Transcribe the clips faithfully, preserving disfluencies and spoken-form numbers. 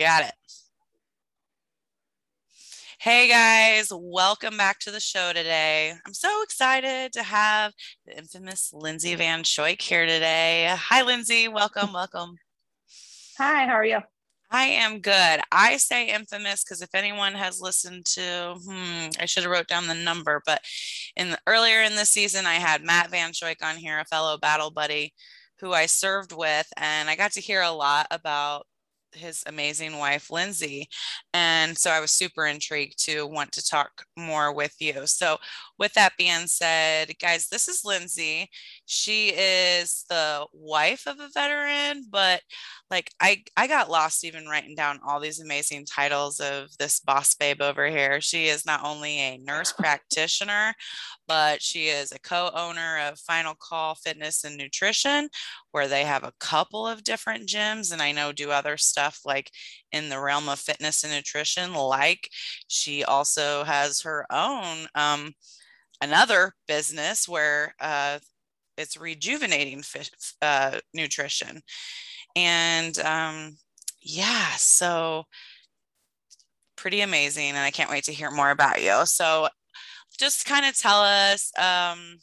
Got it. Hey guys, welcome back to the show today. I'm so excited to have the infamous Lindsey VanSchoyck here today. Hi, Lindsey. Welcome, welcome. Hi, how are you? I am good. I say infamous because if anyone has listened to, hmm, I should have wrote down the number, but in the, earlier in the season, I had Matt VanSchoyck on here, a fellow battle buddy who I served with, and I got to hear a lot about his amazing wife, Lindsey. And so I was super intrigued to want to talk more with you. So with that being said, guys, this is Lindsey. She is the wife of a veteran, but like I, I got lost even writing down all these amazing titles of this boss babe over here. She is not only a nurse practitioner, but she is a co-owner of Final Call Fitness and Nutrition, where they have a couple of different gyms, and I know do other stuff like in the realm of fitness and nutrition. Like she also has her own, um, another business where uh, it's rejuvenating fi- uh, nutrition. And um, yeah, so pretty amazing. And I can't wait to hear more about you. So just kind of tell us, um,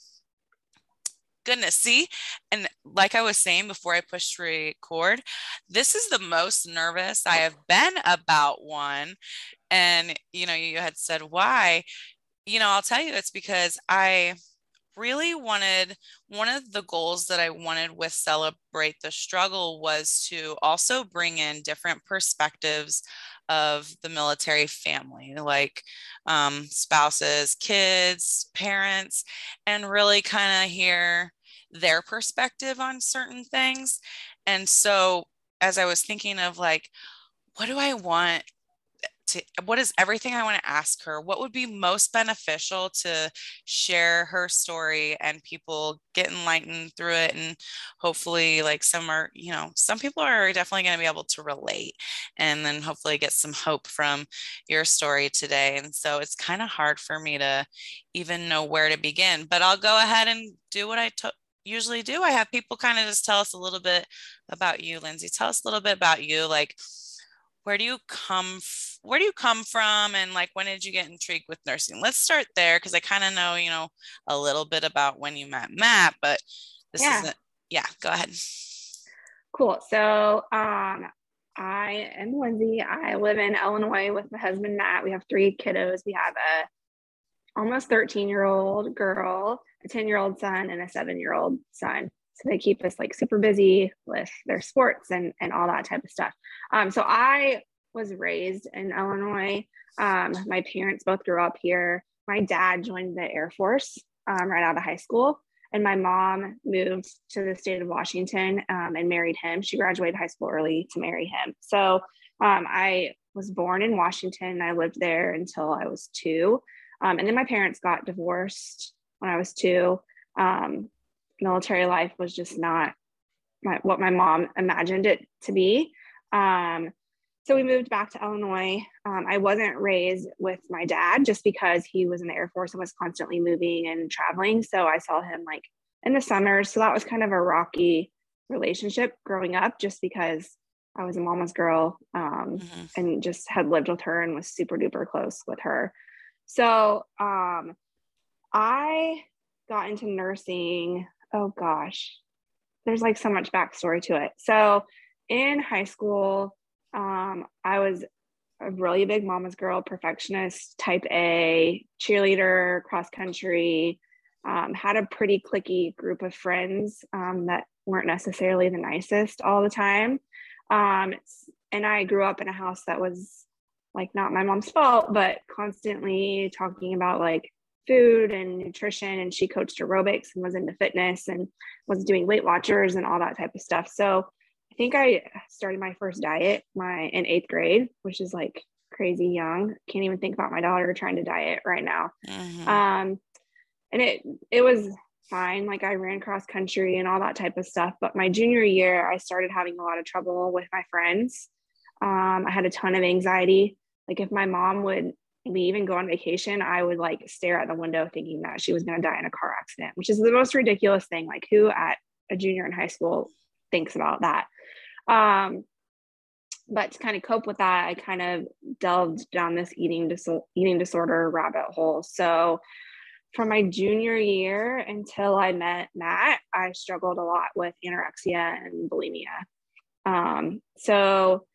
goodness, see, and like I was saying before I pushed record, this is the most nervous I have been about one. And, you know, you had said why. You know, I'll tell you, it's because I really wanted, one of the goals that I wanted with Celebrate the Struggle was to also bring in different perspectives of the military family, like um, spouses, kids, parents, and really kind of hear their perspective on certain things. And so as I was thinking of like, what do I want to, what is everything I want to ask her? What would be most beneficial to share her story and people get enlightened through it? And hopefully like some are, you know, some people are definitely going to be able to relate and then hopefully get some hope from your story today. And so it's kind of hard for me to even know where to begin, but I'll go ahead and do what I t- usually do. I have people kind of just tell us a little bit about you, Lindsey. Tell us a little bit about you. Like, where do you come, f- where do you come from? And like, when did you get intrigued with nursing? Let's start there. Cause I kind of know, you know, a little bit about when you met Matt, but this yeah. isn't, yeah, go ahead. Cool. So, um, I am Lindsey. I live in Illinois with my husband, Matt. We have three kiddos. We have a almost thirteen year old girl, a ten year old son, and a seven year old son. So they keep us like super busy with their sports and, and all that type of stuff. Um, so I was raised in Illinois. Um, my parents both grew up here. My dad joined the Air Force um, right out of high school. And my mom moved to the state of Washington um, and married him. She graduated high school early to marry him. So um, I was born in Washington. I lived there until I was two. Um, and then my parents got divorced when I was two. Um, military life was just not my, what my mom imagined it to be. Um, so we moved back to Illinois. Um, I wasn't raised with my dad just because he was in the Air Force and was constantly moving and traveling. So I saw him like in the summer. So that was kind of a rocky relationship growing up just because I was a mama's girl um, mm-hmm. and just had lived with her and was super duper close with her. So um, I got into nursing. Oh gosh, there's like so much backstory to it. So in high school, um, I was a really big mama's girl, perfectionist, type A, cheerleader, cross country, um, had a pretty cliquey group of friends um, that weren't necessarily the nicest all the time. Um, and I grew up in a house that was like not my mom's fault, but constantly talking about like food and nutrition, and she coached aerobics and was into fitness and was doing Weight Watchers and all that type of stuff. So I think I started my first diet my in eighth grade, which is like crazy young. Can't even think about my daughter trying to diet right now. Mm-hmm. Um, and it it was fine. Like I ran cross country and all that type of stuff. But my junior year, I started having a lot of trouble with my friends. Um, I had a ton of anxiety. Like if my mom would leave and go on vacation, I would like stare out the window thinking that she was going to die in a car accident, which is the most ridiculous thing. Like who at a junior in high school thinks about that? Um, but to kind of cope with that, I kind of delved down this eating, dis- eating disorder rabbit hole. So from my junior year until I met Matt, I struggled a lot with anorexia and bulimia. Um, so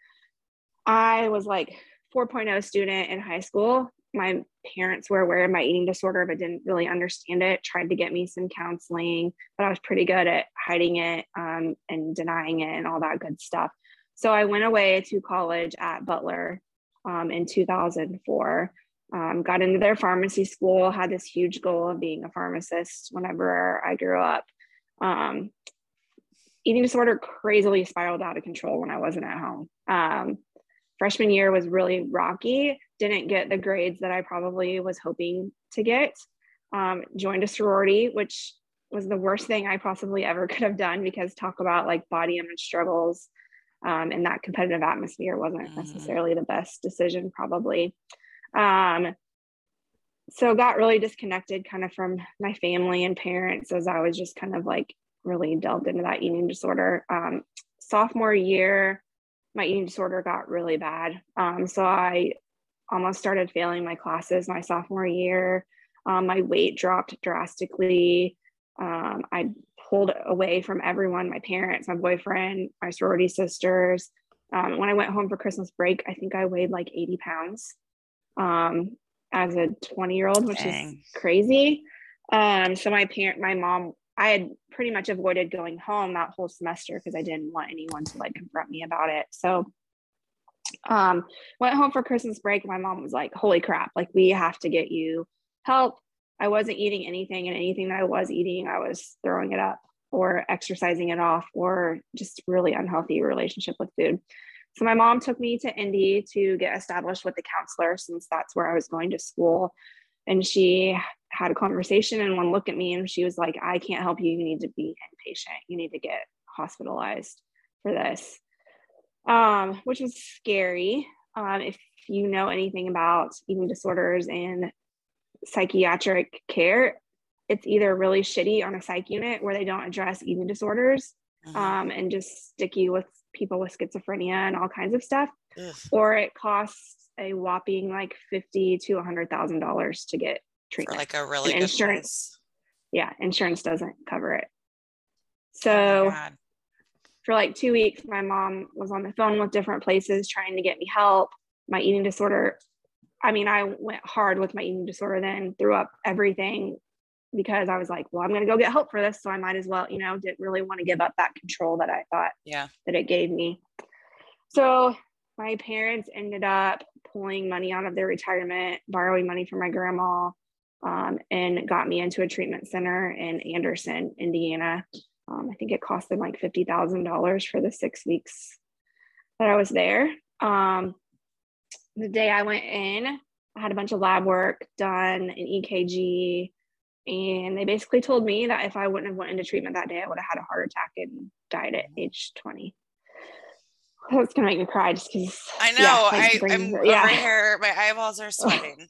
I was like four point oh student in high school. My parents were aware of my eating disorder, but didn't really understand it, tried to get me some counseling, but I was pretty good at hiding it um, and denying it and all that good stuff. So I went away to college at Butler um, in two thousand four, um, got into their pharmacy school, had this huge goal of being a pharmacist whenever I grew up. Um, eating disorder crazily spiraled out of control when I wasn't at home. Um, freshman year was really rocky. Didn't get the grades that I probably was hoping to get. Um, joined a sorority, which was the worst thing I possibly ever could have done, because talk about like body image struggles um, and that competitive atmosphere wasn't necessarily the best decision probably. Um, so got really disconnected kind of from my family and parents as I was just kind of like really delved into that eating disorder. Um, sophomore year, my eating disorder got really bad. Um, so I almost started failing my classes my sophomore year. Um, my weight dropped drastically. Um, I pulled away from everyone, my parents, my boyfriend, my sorority sisters. Um, when I went home for Christmas break, I think I weighed like eighty pounds um, as a twenty year old, which Dang. Is crazy. Um, so my parent, my mom, I had pretty much avoided going home that whole semester because I didn't want anyone to like confront me about it. So um went home for Christmas break. My mom was like, holy crap, like we have to get you help. I wasn't eating anything, and anything that I was eating, I was throwing it up or exercising it off or just really unhealthy relationship with food. So my mom took me to Indy to get established with the counselor, since that's where I was going to school. And she had a conversation and one look at me and she was like, I can't help you. You need to be inpatient. You need to get hospitalized for this. Um, which was scary. Um, if you know anything about eating disorders and psychiatric care, it's either really shitty on a psych unit where they don't address eating disorders um, and just stick you with people with schizophrenia and all kinds of stuff, Ugh. Or it costs a whopping like fifty thousand to one hundred thousand dollars to get treatment. For like a really and insurance. Good yeah, insurance doesn't cover it. So. Oh, for like two weeks, my mom was on the phone with different places trying to get me help. My eating disorder, I mean, I went hard with my eating disorder then, threw up everything because I was like, well, I'm going to go get help for this. So I might as well, you know, didn't really want to give up that control that I thought yeah. that it gave me. So my parents ended up pulling money out of their retirement, borrowing money from my grandma, um, and got me into a treatment center in Anderson, Indiana. Um, I think it cost them like fifty thousand dollars for the six weeks that I was there. Um, the day I went in, I had a bunch of lab work done, an E K G, and they basically told me that if I wouldn't have went into treatment that day, I would have had a heart attack and died at age twenty. That's gonna make me cry just because. I know. Yeah, like I, brings, I'm yeah. over here. My eyeballs are sweating.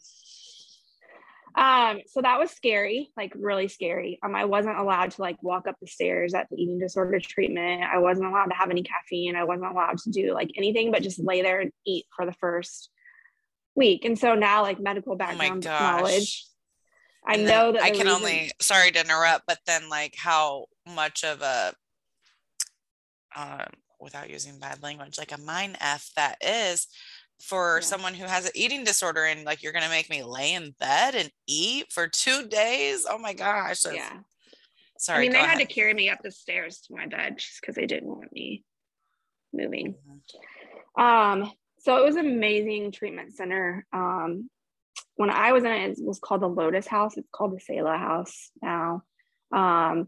Um, so that was scary, like really scary. Um, I wasn't allowed to like walk up the stairs at the eating disorder treatment. I wasn't allowed to have any caffeine. I wasn't allowed to do like anything but just lay there and eat for the first week. And so now like medical background oh knowledge, I and know that I can reason- only, sorry to interrupt, but then like how much of a, uh, without using bad language, like a mind F that is for yeah. someone who has an eating disorder, and like, you're going to make me lay in bed and eat for two days. Oh my gosh. That's... Yeah. Sorry. I mean, they ahead. had to carry me up the stairs to my bed just because they didn't want me moving. Mm-hmm. Um, so it was an amazing treatment center. Um, when I was in it, it was called the Lotus House. It's called the Sela House now. Um,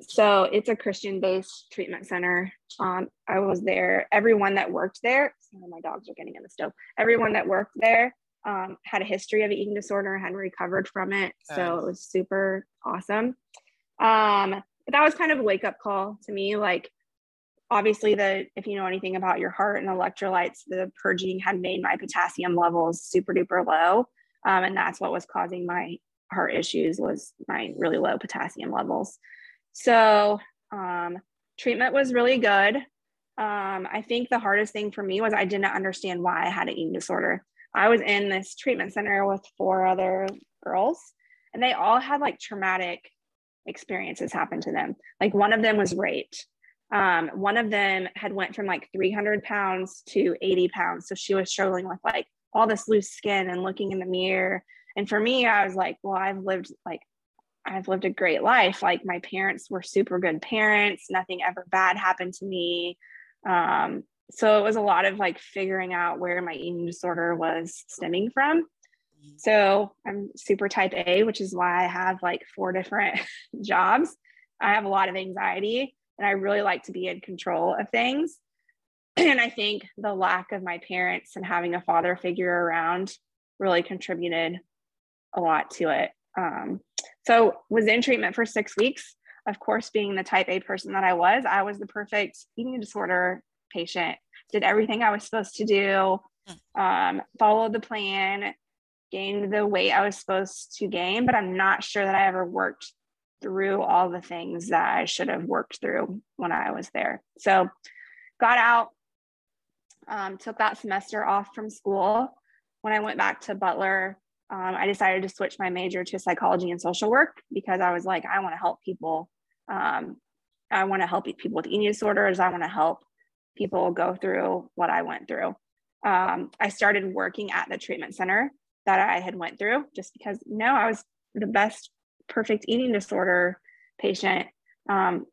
so it's a Christian-based treatment center. Um, I was there. Everyone that worked there, some of my dogs are getting in the stove. Everyone that worked there um, had a history of eating disorder, had recovered from it. So it was super awesome. Um, but that was kind of a wake-up call to me. Like, obviously, the if you know anything about your heart and electrolytes, the purging had made my potassium levels super duper low. Um, and that's what was causing my heart issues, was my really low potassium levels. So um, treatment was really good. Um, I think the hardest thing for me was I did not understand why I had an eating disorder. I was in this treatment center with four other girls, and they all had like traumatic experiences happen to them. Like one of them was raped. Um, one of them had went from like three hundred pounds to eighty pounds. So she was struggling with like all this loose skin and looking in the mirror. And for me, I was like, well, I've lived like, I've lived a great life. Like my parents were super good parents. Nothing ever bad happened to me. Um, so it was a lot of like figuring out where my eating disorder was stemming from. So I'm super type A, which is why I have like four different jobs. I have a lot of anxiety, and I really like to be in control of things. And I think the lack of my parents and having a father figure around really contributed a lot to it. Um, so was in treatment for six weeks. Of course, being the type A person that I was, I was the perfect eating disorder patient, did everything I was supposed to do, um, followed the plan, gained the weight I was supposed to gain, but I'm not sure that I ever worked through all the things that I should have worked through when I was there. So got out, um, took that semester off from school. When I went back to Butler, um, I decided to switch my major to psychology and social work because I was like, I want to help people. Um, I want to help people with eating disorders. I want to help people go through what I went through. Um, I started working at the treatment center that I had went through just because, no, I was the best perfect eating disorder patient, um,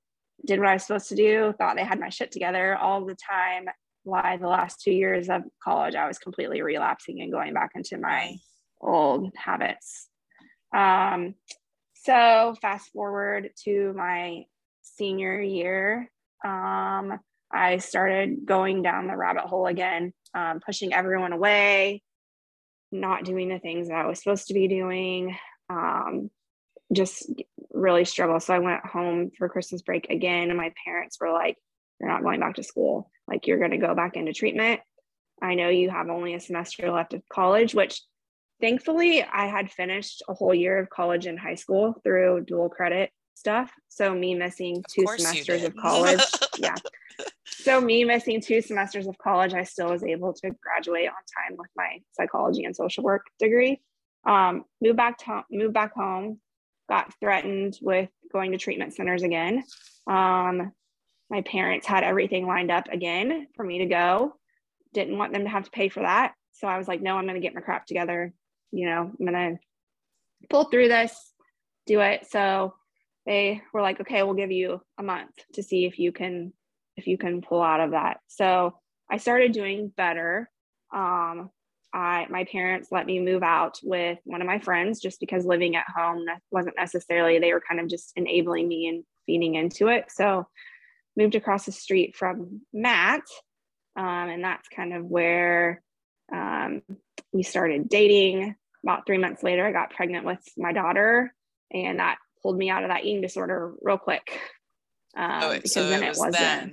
did what I was supposed to do, thought they had my shit together all the time. Why the last two years of college, I was completely relapsing and going back into my old habits. Um, so fast forward to my senior year, um, I started going down the rabbit hole again, um, pushing everyone away, not doing the things that I was supposed to be doing. Um, just really struggle. So I went home for Christmas break again. And my parents were like, you're not going back to school. Like, you're going to go back into treatment. I know you have only a semester left of college, which thankfully I had finished a whole year of college and high school through dual credit stuff. So me missing two semesters of college. Yeah. So me missing two semesters of college, I still was able to graduate on time with my psychology and social work degree. Um, moved back to moved back home. Got threatened with going to treatment centers again. Um, my parents had everything lined up again for me to go. Didn't want them to have to pay for that. So I was like, no, I'm going to get my crap together. You know, I'm going to pull through this, do it. So they were like, okay, we'll give you a month to see if you can, if you can pull out of that. So I started doing better. Um, I, my parents let me move out with one of my friends just because living at home wasn't necessarily, they were kind of just enabling me and feeding into it. So moved across the street from Matt. Um, and that's kind of where um, we started dating. About three months later, I got pregnant with my daughter, and that pulled me out of that eating disorder real quick. Um, oh, because so then it, it was wasn't. Then.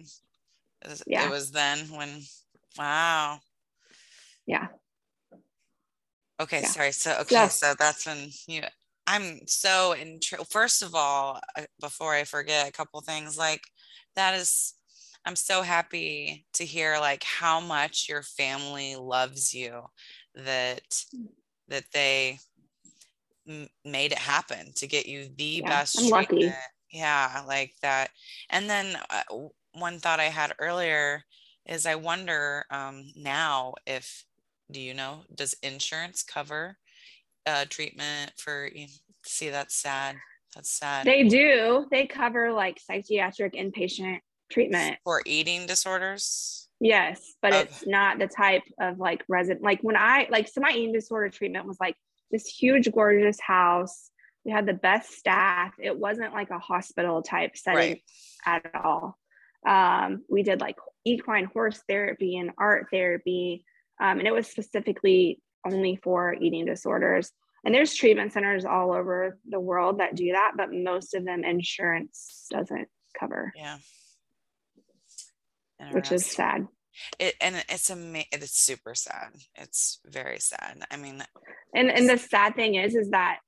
It was, yeah. It was then when, wow. Yeah. Okay. Yeah. Sorry. So, okay. Yeah. So that's when you, I'm so intrigued. First of all, before I forget a couple things, like that is, I'm so happy to hear like how much your family loves you, that, that they m- made it happen to get you the yeah, best I'm treatment. Lucky. Yeah. Like that. And then uh, one thought I had earlier is I wonder um, now if, do you know, does insurance cover uh, treatment for, you see, that's sad. That's sad. They do. They cover like psychiatric inpatient treatment. For eating disorders? Yes, but okay. It's not the type of like resident, like when I, like, so my eating disorder treatment was like this huge, gorgeous house. We had the best staff. It wasn't like a hospital type setting right. at all. Um, we did like equine horse therapy and art therapy. Um, and it was specifically only for eating disorders. And there's treatment centers all over the world that do that, but most of them insurance doesn't cover. Yeah, which is sad. It and it's amazing. It's super sad. It's very sad. I mean, and and the sad thing is, is that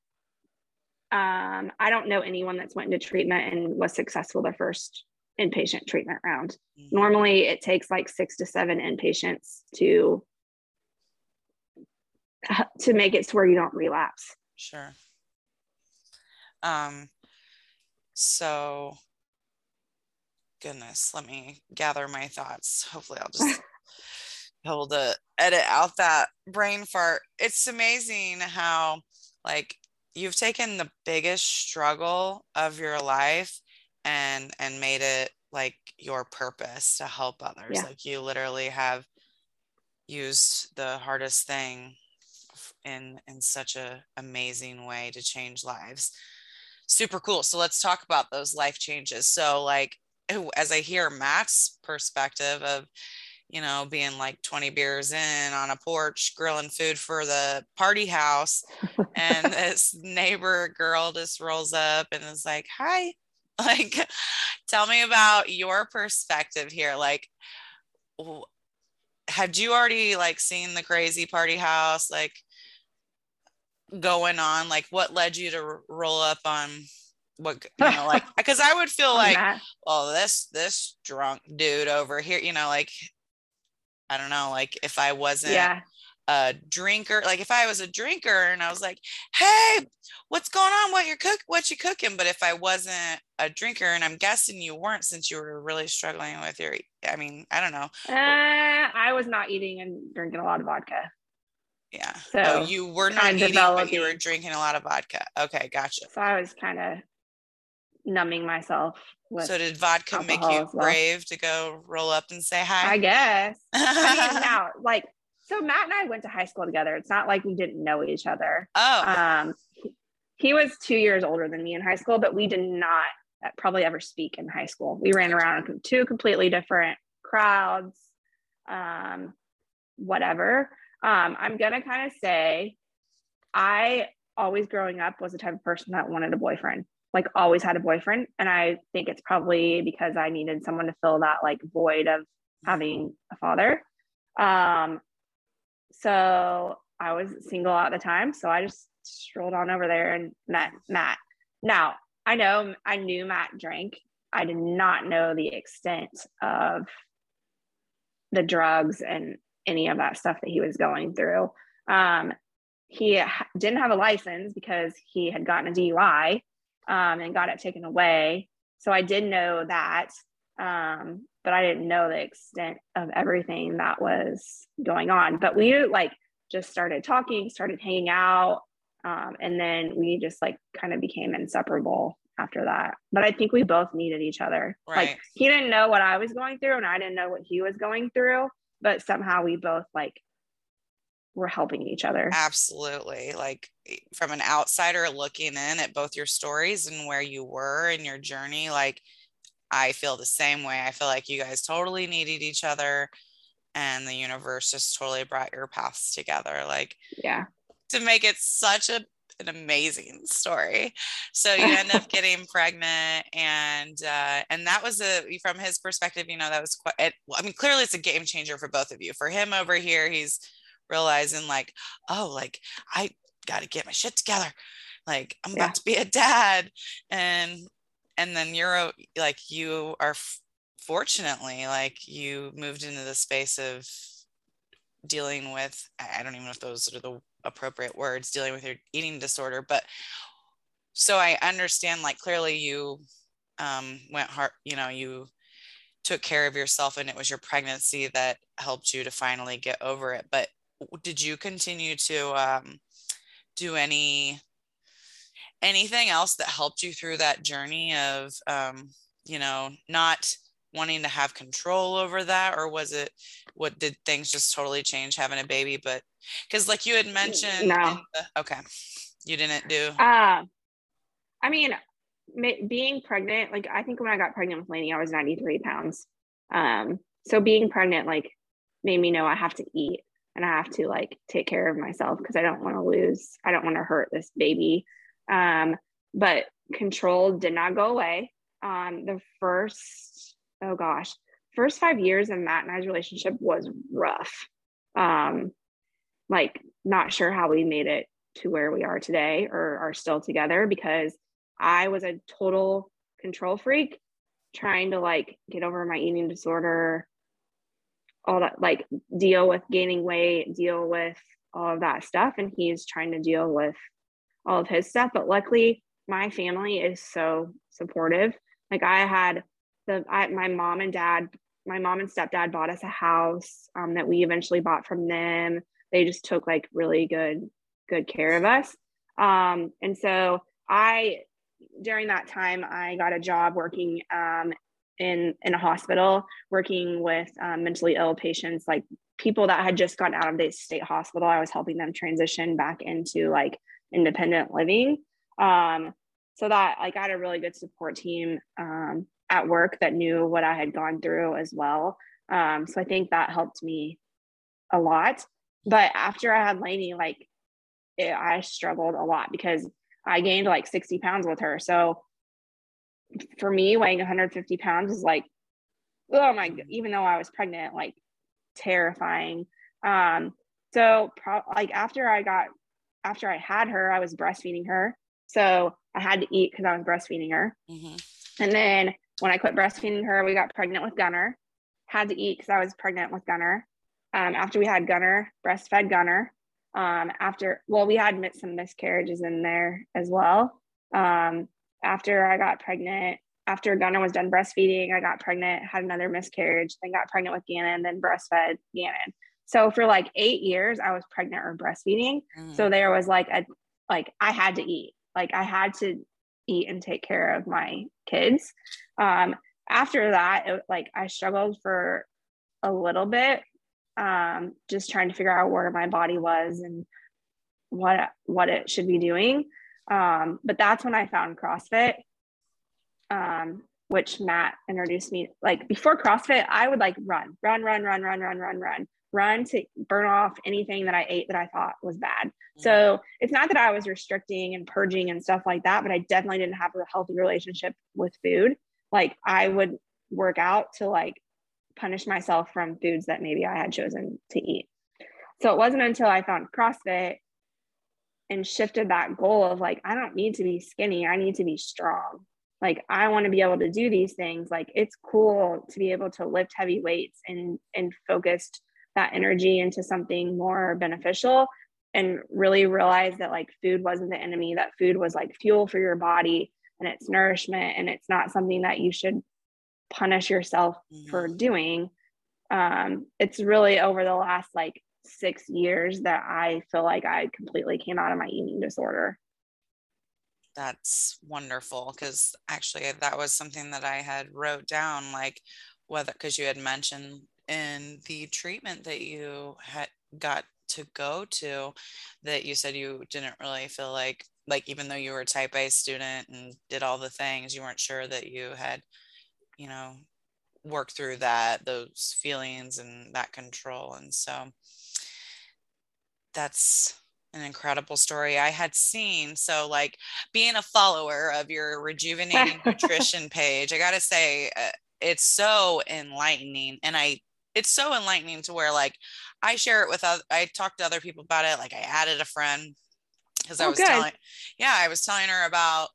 um, I don't know anyone that's went into treatment and was successful the first inpatient treatment round. Mm-hmm. Normally it takes like six to seven inpatients to, to make it to where you don't relapse. Sure. Um, so goodness, let me gather my thoughts. Hopefully I'll just be able to edit out that brain fart. It's amazing how like you've taken the biggest struggle of your life and, and made it like your purpose to help others. Yeah. Like you literally have used the hardest thing in, in such a amazing way to change lives. Super cool. So let's talk about those life changes. So like, as I hear Matt's perspective of, you know, being like twenty beers in on a porch, grilling food for the party house. And this neighbor girl just rolls up and is like, hi, like, tell me about your perspective here. Like, had you already like seen the crazy party house, like going on, like what led you to r- roll up on what, you know, like, because I would feel like, oh, this, this drunk dude over here, you know, like, I don't know, like if I wasn't yeah. a drinker, like if I was a drinker and I was like, hey, what's going on? What you're cook, what you cooking? But if I wasn't a drinker, and I'm guessing you weren't since you were really struggling with your, I mean, I don't know. Uh, I was not eating and drinking a lot of vodka. Yeah. So oh, you were not eating, but you were drinking a lot of vodka. Okay. Gotcha. So I was kind of numbing myself. So did vodka make you brave to go roll up and say hi? I guess. I mean, now, like, so Matt and I went to high school together. It's not like we didn't know each other. Oh. Um, he, he was two years older than me in high school, but we did not probably ever speak in high school. We ran around in two completely different crowds, um, whatever. Um, I'm going to kind of say I always growing up was the type of person that wanted a boyfriend. Like always had a boyfriend. And I think it's probably because I needed someone to fill that like void of having a father. Um, so I was single at the time. So I just strolled on over there and met Matt. Now I know I knew Matt drank. I did not know the extent of the drugs and any of that stuff that he was going through. Um, he ha- didn't have a license because he had gotten a D U I. Um, and got it taken away. So I did know that, um, but I didn't know the extent of everything that was going on. But we like just started talking, started hanging out. Um, and then we just like kind of became inseparable after that. But I think we both needed each other. Right. Like he didn't know what I was going through and I didn't know what he was going through, but somehow we both like we're helping each other. Absolutely. Like from an outsider looking in at both your stories and where you were in your journey, like I feel the same way. I feel like you guys totally needed each other and the universe just totally brought your paths together. Like, yeah, to make it such a, an amazing story. So you end up getting pregnant and, uh, and that was a, from his perspective, you know, that was quite, it, I mean, clearly it's a game changer for both of you. For him over here, he's realizing like, oh, like I got to get my shit together. Like I'm yeah. about to be a dad. And, and then you're like, you are f- fortunately, like you moved into the space of dealing with, I don't even know if those are the appropriate words, dealing with your eating disorder. But so I understand, like, clearly you um, went hard, you know, you took care of yourself and it was your pregnancy that helped you to finally get over it. But did you continue to um, do any, anything else that helped you through that journey of, um, you know, not wanting to have control over that? Or was it, what did things just totally change having a baby? But cause like you had mentioned, no. the, okay, you didn't do, uh, I mean, being pregnant, like I think when I got pregnant with Lainey, I was ninety-three pounds. Um, so being pregnant, like made me know I have to eat and I have to like take care of myself because I don't want to lose, I don't want to hurt this baby. Um, but control did not go away. Um, the first, oh gosh, first five years of Matt and I's relationship was rough. Um, like not sure how we made it to where we are today or are still together because I was a total control freak. trying to like get over my eating disorder, all that, like deal with gaining weight, deal with all of that stuff. And he's trying to deal with all of his stuff. But luckily my family is so supportive. Like I had the, I, my mom and dad, my mom and stepdad bought us a house um, that we eventually bought from them. They just took like really good, good care of us. Um, and so I, during that time, I got a job working um, in, in a hospital, working with um, mentally ill patients, like people that had just gotten out of the state hospital. I was helping them transition back into like independent living. Um, so that like I had a really good support team um, at work that knew what I had gone through as well. Um, so I think that helped me a lot. But after I had Lainey, like it, I struggled a lot because I gained like sixty pounds with her. So for me, weighing one hundred fifty pounds is like, oh my, even though I was pregnant, like terrifying. Um, so pro- like after I got, after I had her, I was breastfeeding her. So I had to eat because I was breastfeeding her. Mm-hmm. And then when I quit breastfeeding her, we got pregnant with Gunner, had to eat because I was pregnant with Gunner. Um, after we had Gunner, breastfed Gunner. Um, after, well, we had some miscarriages in there as well. Um, after I got pregnant, after Gunner was done breastfeeding, I got pregnant, had another miscarriage, then got pregnant with Gannon, then breastfed Gannon. So for like eight years, I was pregnant or breastfeeding. Mm. So there was like a, like I had to eat, like I had to eat and take care of my kids. Um, after that, it, like I struggled for a little bit. Um, just trying to figure out where my body was and what, what it should be doing. Um, but that's when I found CrossFit, um, which Matt introduced me, like before CrossFit, I would like run, run, run, run, run, run, run, run, run to burn off anything that I ate that I thought was bad. Mm-hmm. So it's not that I was restricting and purging and stuff like that, but I definitely didn't have a healthy relationship with food. Like I would work out to like punish myself from foods that maybe I had chosen to eat. So it wasn't until I found CrossFit and shifted that goal of like, I don't need to be skinny. I need to be strong. Like I want to be able to do these things. Like it's cool to be able to lift heavy weights and, and focused that energy into something more beneficial and really realize that like food wasn't the enemy, that food was like fuel for your body and it's nourishment. And it's not something that you should punish yourself for doing. Um, it's really over the last like six years that I feel like I completely came out of my eating disorder. That's wonderful. Cause actually that was something that I had wrote down, like whether, cause you had mentioned in the treatment that you had got to go to that you said you didn't really feel like, like, even though you were a type A student and did all the things, you weren't sure that you had, you know, work through that, those feelings and that control. And so that's an incredible story. I had seen, so like being a follower of your Rejuvenating Nutrition page, I gotta say uh, it's so enlightening. And I, it's so enlightening to where like, I share it with, other, I talked to other people about it. Like I added a friend because oh, I was good. telling, yeah, I was telling her about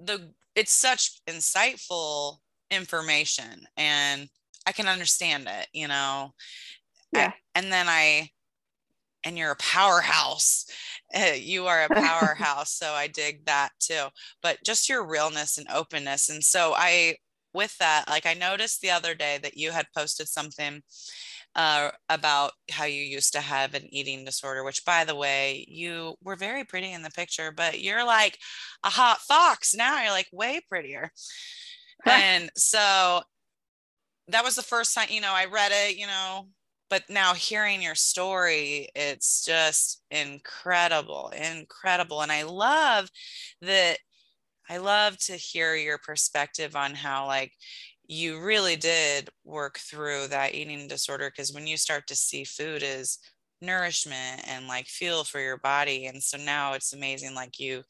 the, it's such insightful information and I can understand it, you know. Yeah. I, and then I and you're a powerhouse. You are a powerhouse. So I dig that too. But just your realness and openness. And so I with that, like I noticed the other day that you had posted something uh about how you used to have an eating disorder, which by the way, you were very pretty in the picture, but you're like a hot fox now. You're like way prettier. And so that was the first time, you know, I read it, you know, but now hearing your story, it's just incredible, incredible. And I love that. I love to hear your perspective on how like you really did work through that eating disorder. Cause when you start to see food as nourishment and like fuel for your body. And so now it's amazing. Like you,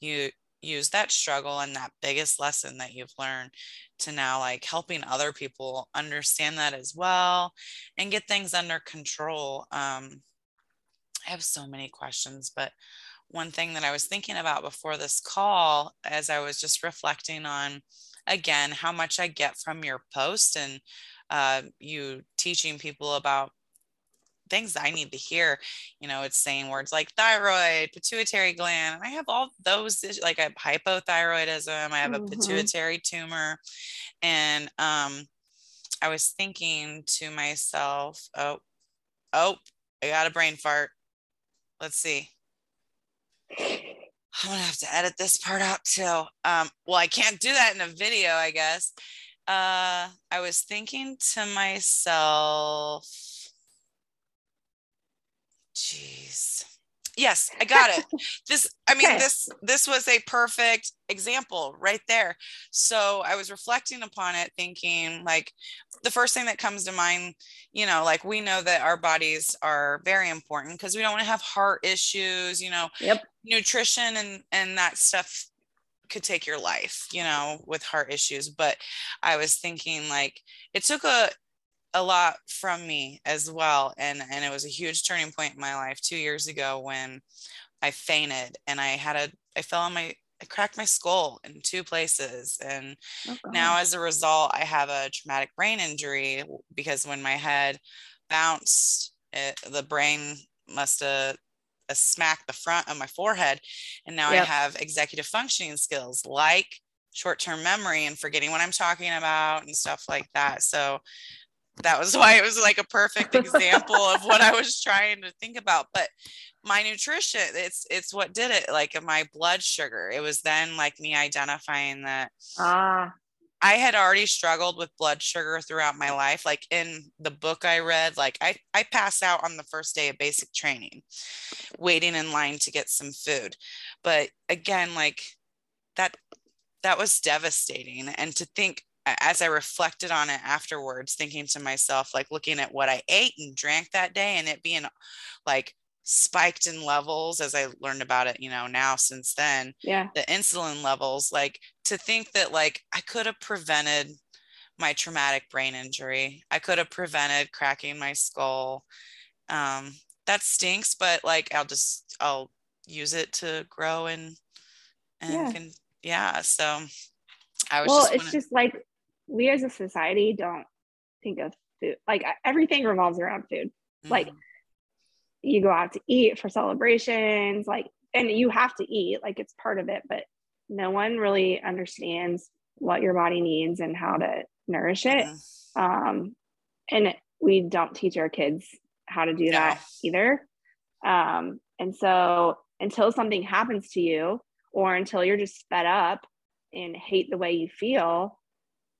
you, use that struggle and that biggest lesson that you've learned to now like helping other people understand that as well and get things under control. Um, I have so many questions, but one thing that I was thinking about before this call, as I was just reflecting on, again, how much I get from your post and uh, you teaching people about things I need to hear. You know, it's saying words like thyroid, pituitary gland, and I have all those, like I have hypothyroidism, I have a mm-hmm. pituitary tumor. And um, I was thinking to myself, oh, oh, I got a brain fart. Let's see. I'm gonna have to edit this part out too. Um, well, I can't do that in a video, I guess. Uh, I was thinking to myself, Jeez. Yes, I got it. This, I mean, okay. this, this was a perfect example right there. So I was reflecting upon it, thinking like the first thing that comes to mind, you know, like we know that our bodies are very important because we don't want to have heart issues, you know, yep. nutrition and, and that stuff could take your life, you know, with heart issues. But I was thinking like, it took a, a lot from me as well. And, and it was a huge turning point in my life two years ago when I fainted and I had a, I fell on my, I cracked my skull in two places. And okay. now as a result, I have a traumatic brain injury because when my head bounced, it, the brain must've a smacked the front of my forehead. And now yep. I have executive functioning skills like short-term memory and forgetting what I'm talking about and stuff like that. So that was why it was like a perfect example of what I was trying to think about. But my nutrition, it's, it's what did it, like my blood sugar. It was then like me identifying that ah. I had already struggled with blood sugar throughout my life. Like in the book I read, like I, I passed out on the first day of basic training, waiting in line to get some food. But again, like that, that was devastating. And to think, as I reflected on it afterwards, thinking to myself, like looking at what I ate and drank that day and it being like spiked in levels as I learned about it, you know, now since then, yeah, the insulin levels, like to think that like I could have prevented my traumatic brain injury. I could have prevented cracking my skull. Um, that stinks, but like, I'll just, I'll use it to grow and, and yeah. Can, yeah. So I was well, just it's wanna- just like, we as a society don't think of food. Like everything revolves around food. Mm-hmm. Like you go out to eat for celebrations, like, and you have to eat, like it's part of it, but no one really understands what your body needs and how to nourish it. Mm-hmm. Um, and we don't teach our kids how to do yeah. that either. Um, and so until something happens to you or until you're just fed up and hate the way you feel,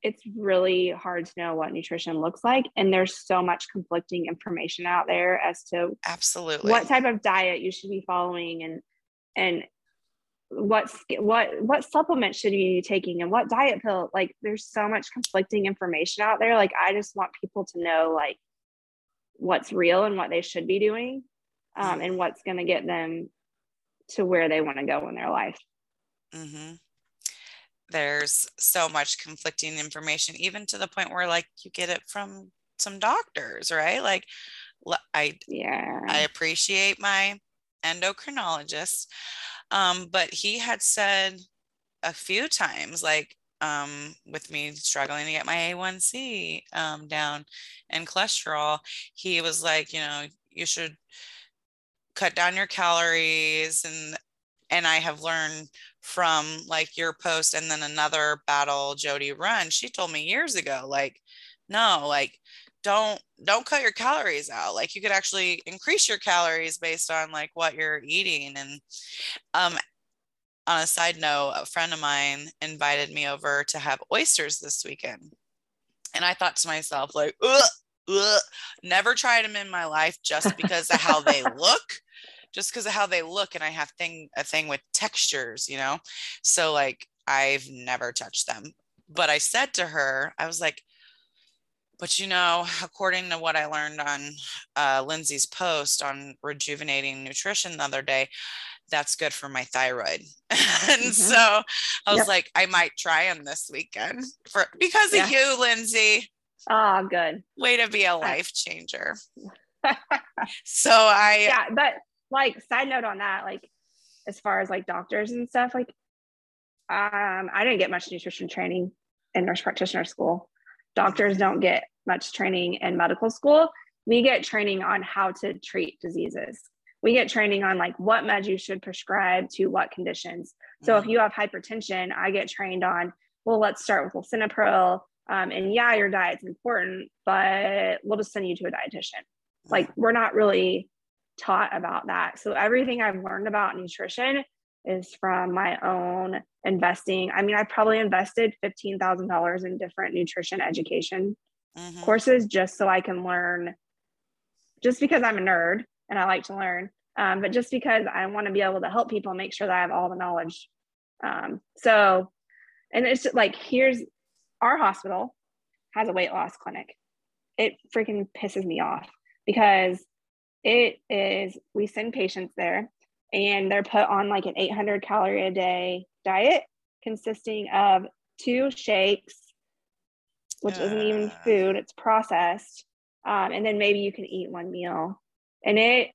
it's really hard to know what nutrition looks like. And there's so much conflicting information out there as to absolutely what type of diet you should be following and, and what, what, what supplements should you be taking and what diet pill, like there's so much conflicting information out there. Like, I just want people to know like what's real and what they should be doing um, and what's going to get them to where they want to go in their life. Mm-hmm. There's so much conflicting information, even to the point where like you get it from some doctors, right? Like I, yeah. I appreciate my endocrinologist. Um, but he had said a few times, like um, with me struggling to get my A one C um, down and cholesterol, he was like, you know, you should cut down your calories. And, and I have learned from like your post and then another battle, Jody Run, she told me years ago, like, no, like don't, don't cut your calories out. Like you could actually increase your calories based on like what you're eating. And, um, on a side note, a friend of mine invited me over to have oysters this weekend. And I thought to myself, like, ugh, ugh. Never tried them in my life just because of how they look. Just because of how they look, and I have thing a thing with textures, you know, so like I've never touched them. But I said to her, I was like, but you know, according to what I learned on uh, Lindsey's post on Rejuvenating Nutrition the other day, that's good for my thyroid. And mm-hmm. so I was yep. like, I might try them this weekend for because yeah. of you, Lindsey. Oh, good. Way to be a life changer. So I yeah, but. Like side note on that, like as far as like doctors and stuff, like um, I didn't get much nutrition training in nurse practitioner school. Doctors don't get much training in medical school. We get training on how to treat diseases. We get training on like what meds you should prescribe to what conditions. So if you have hypertension, I get trained on, well, let's start with lisinopril. Um, and yeah, your diet's important, but we'll just send you to a dietitian. Like we're not really taught about that. So everything I've learned about nutrition is from my own investing. I mean, I probably invested fifteen thousand dollars in different nutrition education mm-hmm. courses just so I can learn, just because I'm a nerd and I like to learn, um, but just because I want to be able to help people make sure that I have all the knowledge. Um, so, and it's just like, here's our hospital has a weight loss clinic. It freaking pisses me off because it is, we send patients there and they're put on like an eight hundred calorie a day diet consisting of two shakes, which uh. isn't even food, it's processed. Um, and then maybe you can eat one meal. And it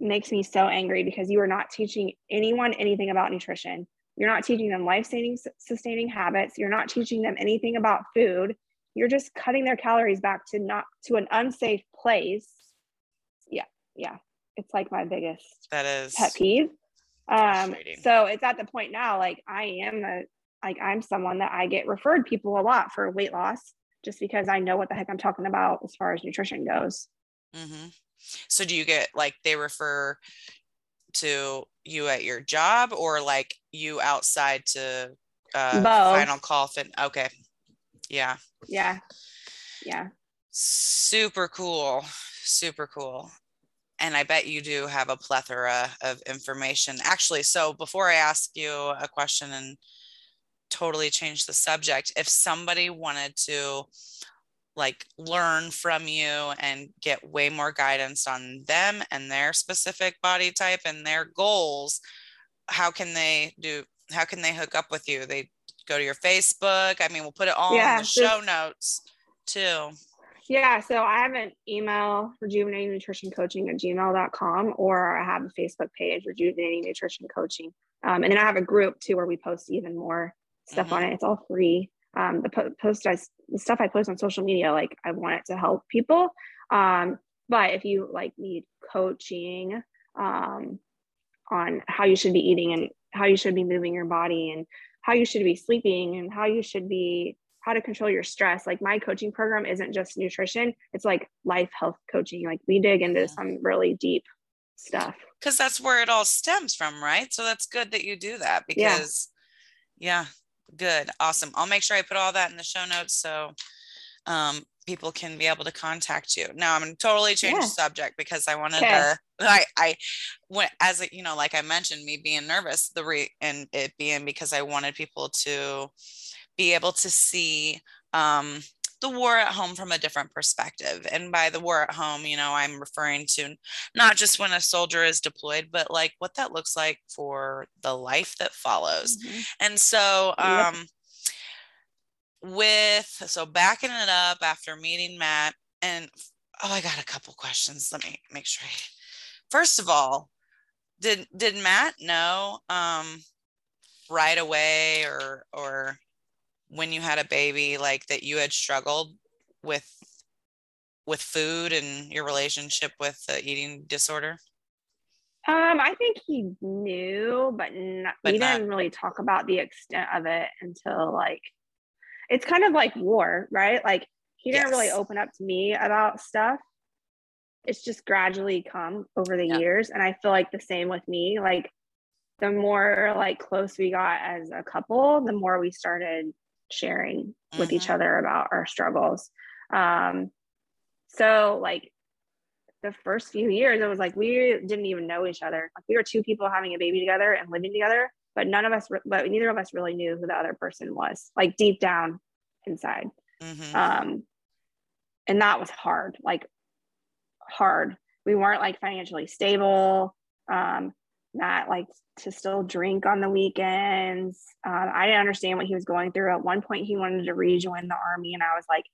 makes me so angry because you are not teaching anyone anything about nutrition. You're not teaching them life-saving, sustaining habits. You're not teaching them anything about food. You're just cutting their calories back to not to an unsafe place. Yeah, yeah. It's like my biggest that is pet peeve. Um, so it's at the point now, like I am a, like I'm someone that I get referred people a lot for weight loss just because I know what the heck I'm talking about as far as nutrition goes. Mm-hmm. So do you get like, they refer to you at your job or like you outside to uh, Final Call Fit? Okay. Yeah. Yeah. Yeah. Super cool. Super cool. And I bet you do have a plethora of information actually. So before I ask you a question and totally change the subject, if somebody wanted to like learn from you and get way more guidance on them and their specific body type and their goals, how can they do, how can they hook up with you? They go to your Facebook. I mean, we'll put it all yeah, in the show notes too. Yeah. So I have an email, rejuvenating nutrition coaching at gmail dot com, or I have a Facebook page, Rejuvenating Nutrition Coaching. Um, and then I have a group too, where we post even more stuff mm-hmm. on it. It's all free. Um, the po- post I, the stuff I post on social media, like I want it to help people. Um, but if you like need coaching um, on how you should be eating and how you should be moving your body and how you should be sleeping and how you should be, how to control your stress. Like my coaching program isn't just nutrition. It's like life health coaching. Like we dig into yeah. some really deep stuff. Cause that's where it all stems from. Right. So that's good that you do that because yeah. yeah. Good. Awesome. I'll make sure I put all that in the show notes so um, people can be able to contact you. Now I'm going to totally change yeah. the subject because I wanted okay. to, I, I went as a, you know, like I mentioned, me being nervous, the re and it being because I wanted people to be able to see um, the war at home from a different perspective. And by the war at home, you know, I'm referring to not just when a soldier is deployed, but like what that looks like for the life that follows. Mm-hmm. And so, um, yep. with, so backing it up after meeting Matt and, oh, I got a couple questions. Let me make sure. I, first of all, did, did Matt know, um, right away or, or, when you had a baby, like that you had struggled with, with food and your relationship with the eating disorder? Um, I think he knew, but, not, but we not. didn't really talk about the extent of it until like, it's kind of like war, right? Like he didn't yes. really open up to me about stuff. It's just gradually come over the yeah. years. And I feel like the same with me, like the more like close we got as a couple, the more we started sharing with mm-hmm. each other about our struggles. Um, so like the first few years, it was like, we didn't even know each other. Like we were two people having a baby together and living together, but none of us, re- but neither of us really knew who the other person was, like deep down inside. Mm-hmm. Um, and that was hard, like hard. We weren't like financially stable. Um, Matt liked to still drink on the weekends. Um, I didn't understand what he was going through. At one point, he wanted to rejoin the Army, and I was like,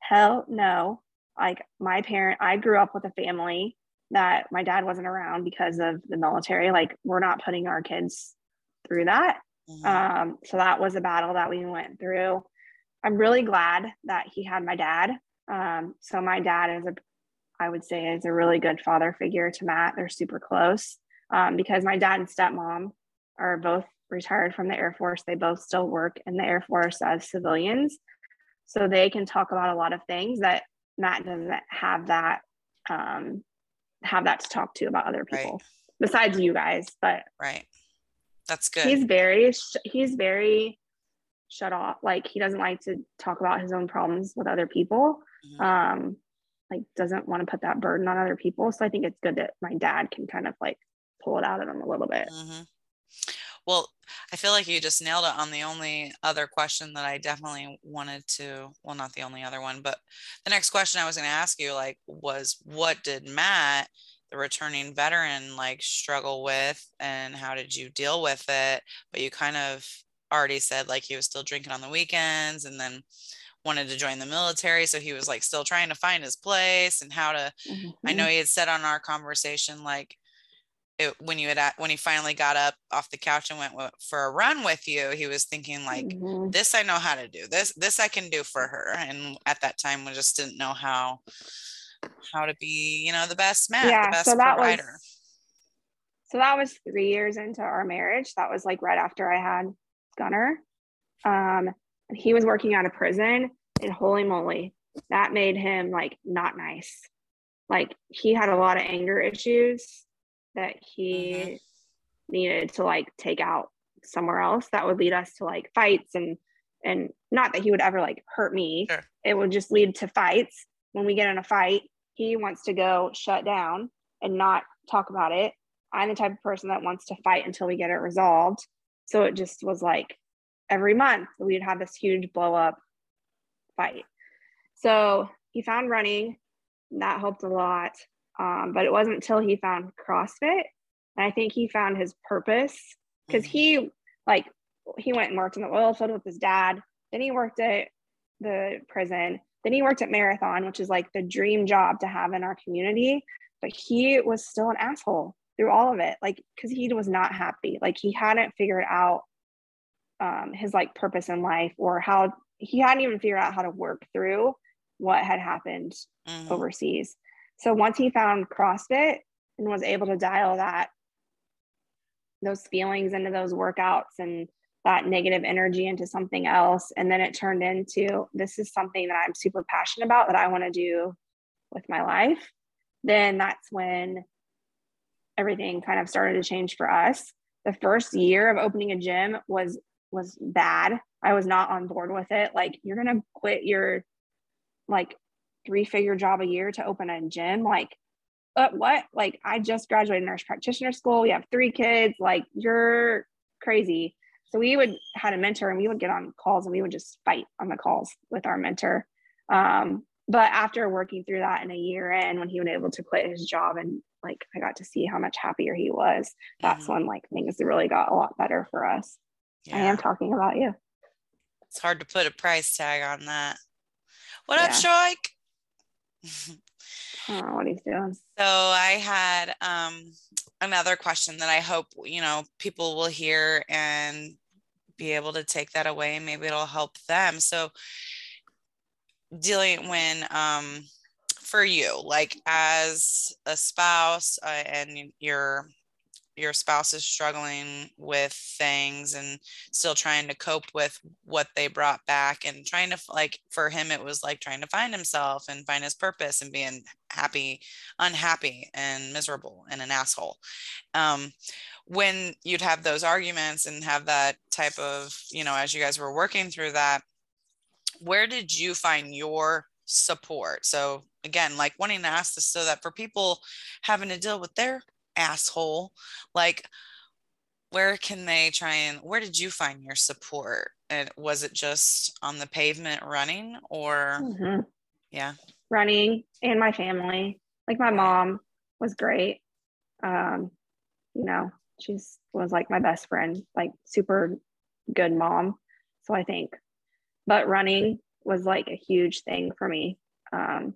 hell no. Like, my parent, I grew up with a family that my dad wasn't around because of the military. Like, we're not putting our kids through that. Mm-hmm. Um, so that was a battle that we went through. I'm really glad that he had my dad. Um, so my dad is a, I would say is a really good father figure to Matt. They're super close, um, because my dad and stepmom are both retired from the Air Force. They both still work in the Air Force as civilians. So they can talk about a lot of things that Matt doesn't have that, um, have that to talk to about other people, right, besides you guys. But right. That's good. He's very, he's very shut off. Like, he doesn't like to talk about his own problems with other people. Mm-hmm. Um, like, doesn't want to put that burden on other people. So I think it's good that my dad can kind of like pull it out of him a little bit. Mm-hmm. Well, I feel like you just nailed it on the only other question that I definitely wanted to, well, not the only other one, but the next question I was going to ask you, like, was what did Matt, the returning veteran, like, struggle with, and how did you deal with it? But you kind of already said, like, he was still drinking on the weekends and then wanted to join the military. So he was like still trying to find his place and how to, mm-hmm. I know he had said on our conversation, like, It, when you had when he finally got up off the couch and went for a run with you, he was thinking like, mm-hmm. this I know how to do, this this I can do for her. And at that time we just didn't know how how to be, you know, the best man, yeah, the best so that provider. Was, so that was three years into our marriage. That was like right after I had Gunner. Um, he was working out of prison, and holy moly, that made him like not nice. Like, he had a lot of anger issues that he mm-hmm. needed to like take out somewhere else that would lead us to like fights, and and not that he would ever like hurt me, sure. It would just lead to fights. When we get in a fight, he wants to go shut down and not talk about it. I'm the type of person that wants to fight until we get it resolved. So it just was like every month we'd have this huge blow up fight. So he found running, that helped a lot. Um, but it wasn't until he found CrossFit, and I think he found his purpose, because he like he went and worked in the oil field with his dad, then he worked at the prison, then he worked at Marathon, which is like the dream job to have in our community, but he was still an asshole through all of it, like, because he was not happy. Like, he hadn't figured out um, his like purpose in life, or how he hadn't even figured out how to work through what had happened mm-hmm. overseas. So once he found CrossFit and was able to dial that, those feelings into those workouts and that negative energy into something else. And then it turned into, this is something that I'm super passionate about that I want to do with my life. Then that's when everything kind of started to change for us. The first year of opening a gym was, was bad. I was not on board with it. Like, you're going to quit your like three figure job a year to open a gym. Like, uh, what? Like, I just graduated nurse practitioner school. We have three kids. Like, you're crazy. So we would had a mentor, and we would get on calls and we would just fight on the calls with our mentor. Um, but after working through that in a year in, when he was able to quit his job and like, I got to see how much happier he was, that's mm-hmm. when like things really got a lot better for us. Yeah. I am talking about you. It's hard to put a price tag on that. What yeah. up, Shoik? I don't know what he's doing. So I had um another question that I hope, you know, people will hear and be able to take that away, and maybe it'll help them. So dealing when um for you, like, as a spouse uh, and your your spouse is struggling with things and still trying to cope with what they brought back, and trying to, like, for him, it was like trying to find himself and find his purpose and being happy, unhappy and miserable and an asshole. Um, when you'd have those arguments and have that type of, you know, as you guys were working through that, where did you find your support? So again, like, wanting to ask this so that for people having to deal with their asshole, like, where can they try and where did you find your support? And was it just on the pavement running, or mm-hmm. yeah running? And my family, like, my mom was great. Um you know, she was like my best friend, like, super good mom. So I think, but running was like a huge thing for me. Um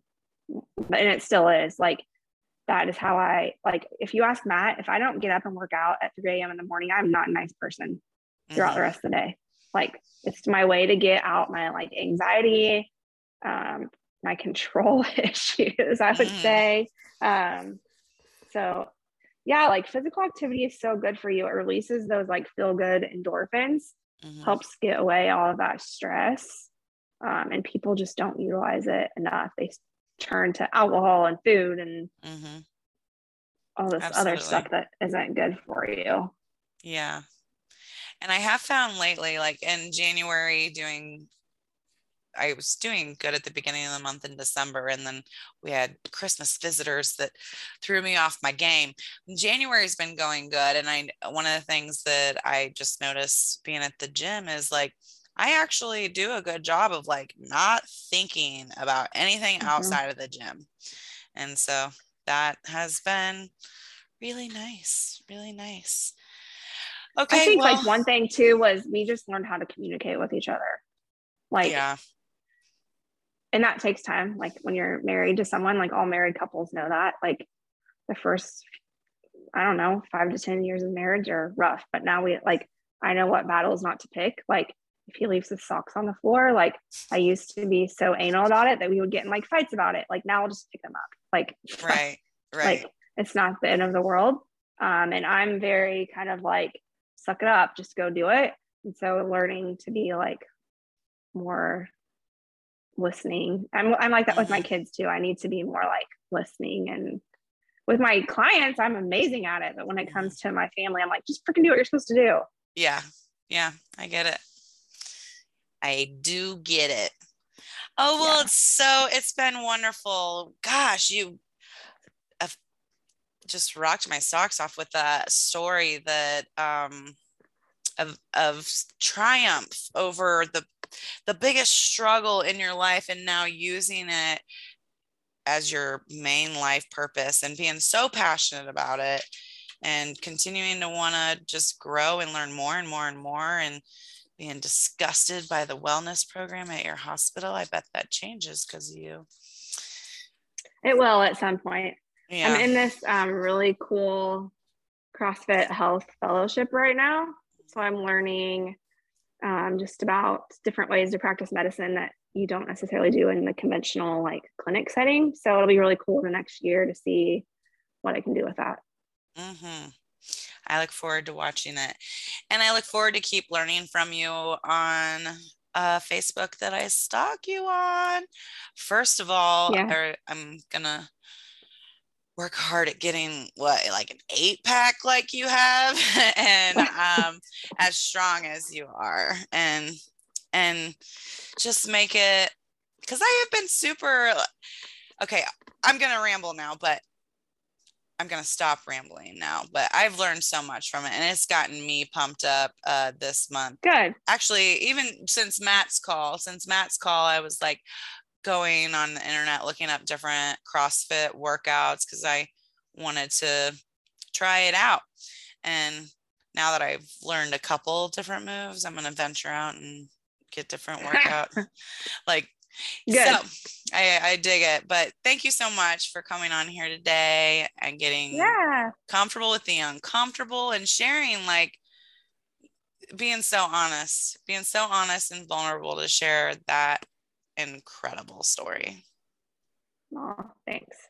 but and it still is. Like, that is how I, like, if you ask Matt, if I don't get up and work out at three a.m. in the morning, I'm not a nice person throughout mm-hmm. the rest of the day. Like, it's my way to get out my, like, anxiety, um, my control issues, I would mm-hmm. say. Um, so yeah, like, physical activity is so good for you. It releases those, like, feel good endorphins, mm-hmm. helps get away all of that stress. Um, and people just don't utilize it enough. They turn to alcohol and food and mm-hmm. all this Absolutely. Other stuff that isn't good for you. Yeah. And I have found lately, like in January doing, I was doing good at the beginning of the month in December. And then we had Christmas visitors that threw me off my game. January has been going good. And I, one of the things that I just noticed being at the gym is, like, I actually do a good job of, like, not thinking about anything mm-hmm. outside of the gym. And so that has been really nice, really nice. Okay. I think well, like one thing too was we just learned how to communicate with each other. Like, yeah. And that takes time. Like, when you're married to someone, like, all married couples know that, like, the first, I don't know, five to ten years of marriage are rough, but now we, like, I know what battles not to pick. Like, if he leaves his socks on the floor, like, I used to be so anal about it that we would get in, like, fights about it. Like, now I'll just pick them up. Like, right, right. Like, it's not the end of the world. Um, and I'm very kind of like, suck it up, just go do it. And so learning to be, like, more listening. I'm, I'm like that with my kids too. I need to be more, like, listening. And with my clients, I'm amazing at it. But when it comes to my family, I'm like, just freaking do what you're supposed to do. Yeah. Yeah. I get it. I do get it. Oh, well, yeah. It's so, it's been wonderful. Gosh, you have just rocked my socks off with that story that, um, of, of triumph over the, the biggest struggle in your life, and now using it as your main life purpose and being so passionate about it and continuing to want to just grow and learn more and more and more, and being disgusted by the wellness program at your hospital. I bet that changes because of you. It will at some point. Yeah. I'm in this um, really cool CrossFit Health fellowship right now. So I'm learning um, just about different ways to practice medicine that you don't necessarily do in the conventional, like, clinic setting. So it'll be really cool the next year to see what I can do with that. Mm-hmm. I look forward to watching it, and I look forward to keep learning from you on uh, Facebook that I stalk you on. First of all, yeah. I, I'm going to work hard at getting what, like an eight pack like you have, and um, as strong as you are, and, and just make it, because I have been super, okay, I'm going to ramble now, but I'm going to stop rambling now, but I've learned so much from it, and it's gotten me pumped up uh, this month. Good. Actually, even since Matt's call, since Matt's call, I was like going on the internet, looking up different CrossFit workouts, 'cause I wanted to try it out. And now that I've learned a couple different moves, I'm going to venture out and get different workouts. Like, Good. So I, I dig it, but thank you so much for coming on here today and getting yeah. comfortable with the uncomfortable and sharing, like, being so honest, being so honest and vulnerable to share that incredible story. Oh, thanks.